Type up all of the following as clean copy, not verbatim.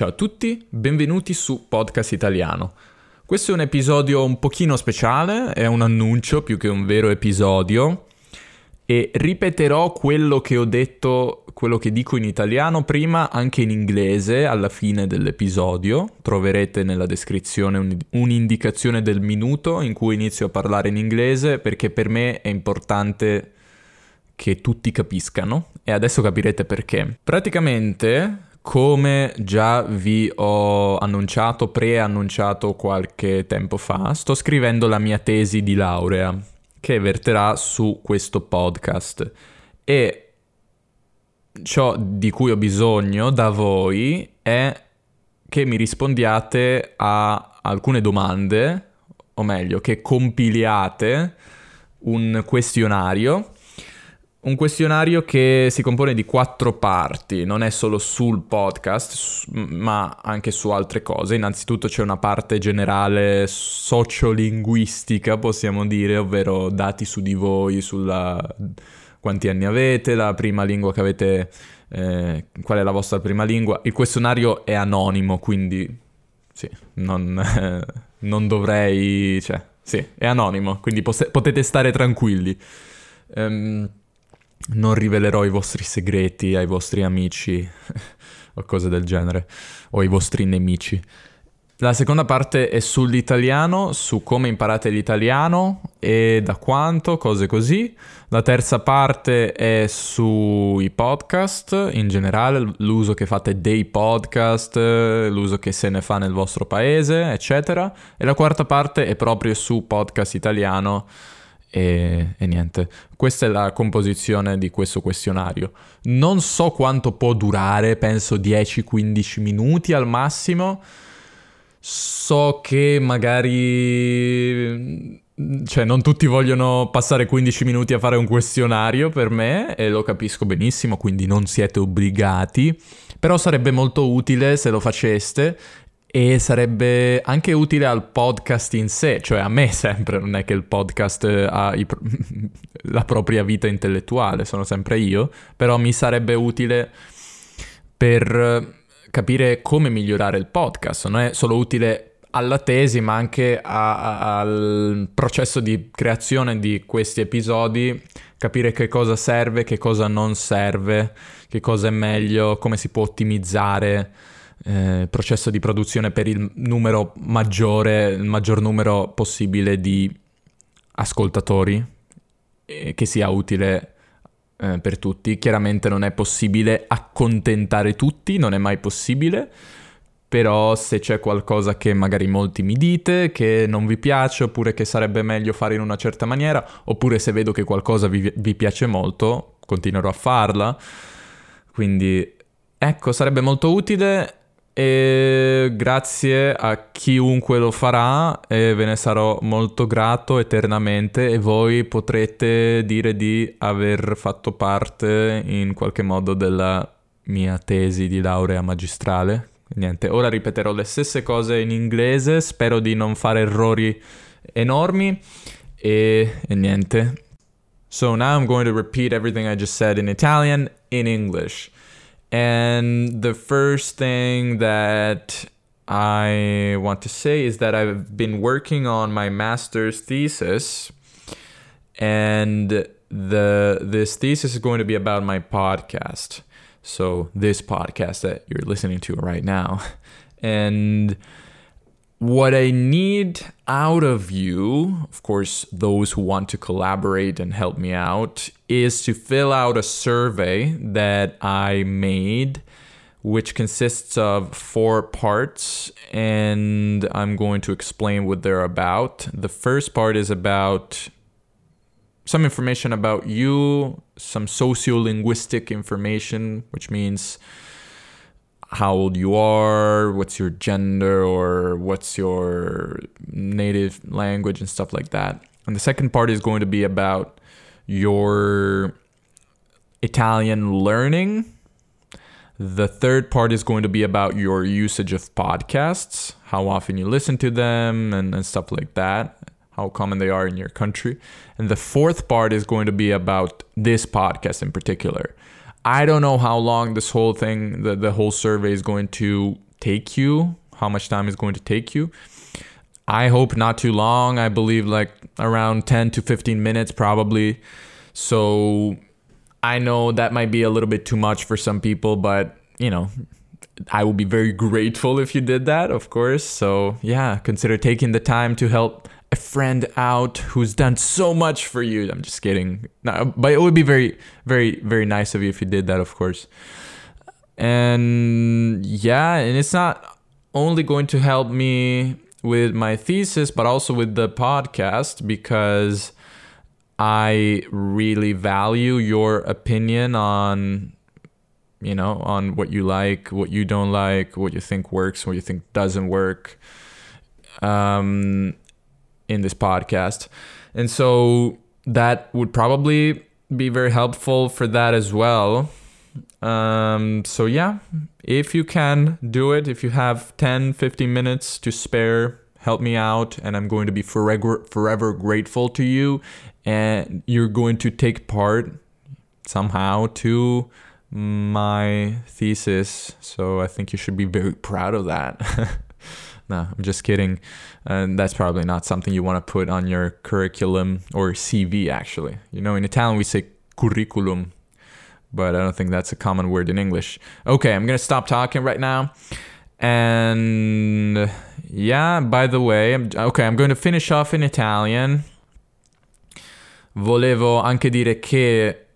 Ciao a tutti, benvenuti su Podcast Italiano. Questo è un episodio un pochino speciale, è un annuncio più che un vero episodio e ripeterò quello che ho detto, quello che dico in italiano prima anche in inglese alla fine dell'episodio. Troverete nella descrizione un'indicazione del minuto in cui inizio a parlare in inglese perché per me è importante che tutti capiscano e adesso capirete perché. Praticamente, come già vi ho annunciato, preannunciato qualche tempo fa, sto scrivendo la mia tesi di laurea che verterà su questo podcast e ciò di cui ho bisogno da voi è che mi rispondiate a alcune domande, o meglio, che compiliate un questionario che si compone di 4 parti, non è solo sul podcast ma anche su altre cose. Innanzitutto c'è una parte generale sociolinguistica, possiamo dire, ovvero dati su di voi, sulla quanti anni avete, la prima lingua che avete, qual è la vostra prima lingua. Il questionario è anonimo, quindi sì, non dovrei, cioè sì, è anonimo, quindi potete stare tranquilli. Non rivelerò i vostri segreti ai vostri amici o cose del genere, o ai vostri nemici. La seconda parte è sull'italiano, su come imparate l'italiano e da quanto, cose così. La terza parte è sui podcast in generale, l'uso che fate dei podcast, l'uso che se ne fa nel vostro paese, eccetera. E la quarta parte è proprio su Podcast Italiano. E niente, questa è la composizione di questo questionario. Non so quanto può durare, penso 10-15 minuti al massimo. So che magari, cioè, non tutti vogliono passare 15 minuti a fare un questionario per me e lo capisco benissimo, quindi non siete obbligati, però sarebbe molto utile se lo faceste. E sarebbe anche utile al podcast in sé, cioè a me sempre, non è che il podcast ha la propria vita intellettuale, sono sempre io, però mi sarebbe utile per capire come migliorare il podcast. Non è solo utile alla tesi, ma anche al processo di creazione di questi episodi, capire che cosa serve, che cosa non serve, che cosa è meglio, come si può ottimizzare processo di produzione per il maggior numero possibile di ascoltatori, che sia utile per tutti. Chiaramente non è possibile accontentare tutti, non è mai possibile, però se c'è qualcosa che magari molti mi dite che non vi piace, oppure che sarebbe meglio fare in una certa maniera, oppure se vedo che qualcosa vi piace molto, continuerò a farla. Quindi ecco, sarebbe molto utile. E grazie a chiunque lo farà, e ve ne sarò molto grato eternamente, e voi potrete dire di aver fatto parte in qualche modo della mia tesi di laurea magistrale. Niente, ora ripeterò le stesse cose in inglese, spero di non fare errori enormi e niente. So now I'm going to repeat everything I just said in Italian in English. And the first thing that I want to say is that I've been working on my master's thesis, and this thesis is going to be about my podcast. So this podcast that you're listening to right now. And what I need out of you, of course, those who want to collaborate and help me out, is to fill out a survey that I made, which consists of 4 parts, and I'm going to explain what they're about. The first part is about some information about you, some sociolinguistic information, which means how old you are, what's your gender, or what's your native language, and stuff like that. And the second part is going to be about your Italian learning. The third part is going to be about your usage of podcasts, how often you listen to them and stuff like that, how common they are in your country. And the fourth part is going to be about this podcast in particular. I don't know how long this whole thing, the whole survey is going to take you, how much time is going to take you. I hope not too long. I believe like around 10 to 15 minutes probably. So I know that might be a little bit too much for some people, but you know, I would be very grateful if you did that, of course. So yeah, consider taking the time to help a friend out who's done so much for you. I'm just kidding. No, but it would be very, very, very nice of you if you did that, of course. And yeah, and it's not only going to help me with my thesis, but also with the podcast, because I really value your opinion on, you know, on what you like, what you don't like, what you think works, what you think doesn't work in this podcast. And so that would probably be very helpful for that as well. So yeah, if you can do it, if you have 10, 15 minutes to spare, help me out, and I'm going to be forever grateful to you, and you're going to take part somehow to my thesis. So I think you should be very proud of that. No, I'm just kidding. And that's probably not something you want to put on your curriculum or CV, actually. You know, in Italian, we say curriculum, but I don't think that's a common word in English. Okay, I'm going to stop talking right now. And yeah, by the way, I'm going to finish off in Italian. Volevo anche dire che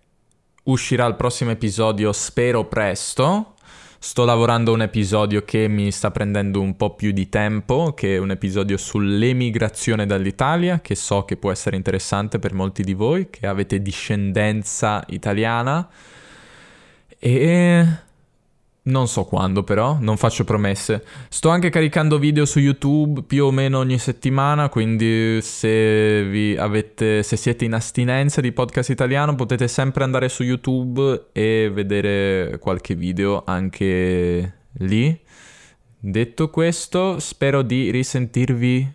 uscirà il prossimo episodio, spero presto. Sto lavorando a un episodio che mi sta prendendo un po' più di tempo, che è un episodio sull'emigrazione dall'Italia, che so che può essere interessante per molti di voi, che avete discendenza italiana. E non so quando però, non faccio promesse. Sto anche caricando video su YouTube più o meno ogni settimana, quindi se siete in astinenza di Podcast Italiano potete sempre andare su YouTube e vedere qualche video anche lì. Detto questo, spero di risentirvi.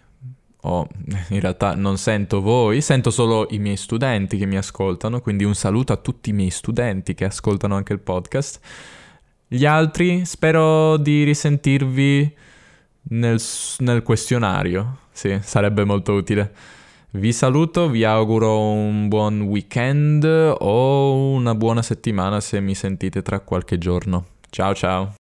In realtà non sento voi, sento solo i miei studenti che mi ascoltano, quindi un saluto a tutti i miei studenti che ascoltano anche il podcast. Gli altri spero di risentirvi nel questionario, sì, sarebbe molto utile. Vi saluto, vi auguro un buon weekend o una buona settimana se mi sentite tra qualche giorno. Ciao ciao!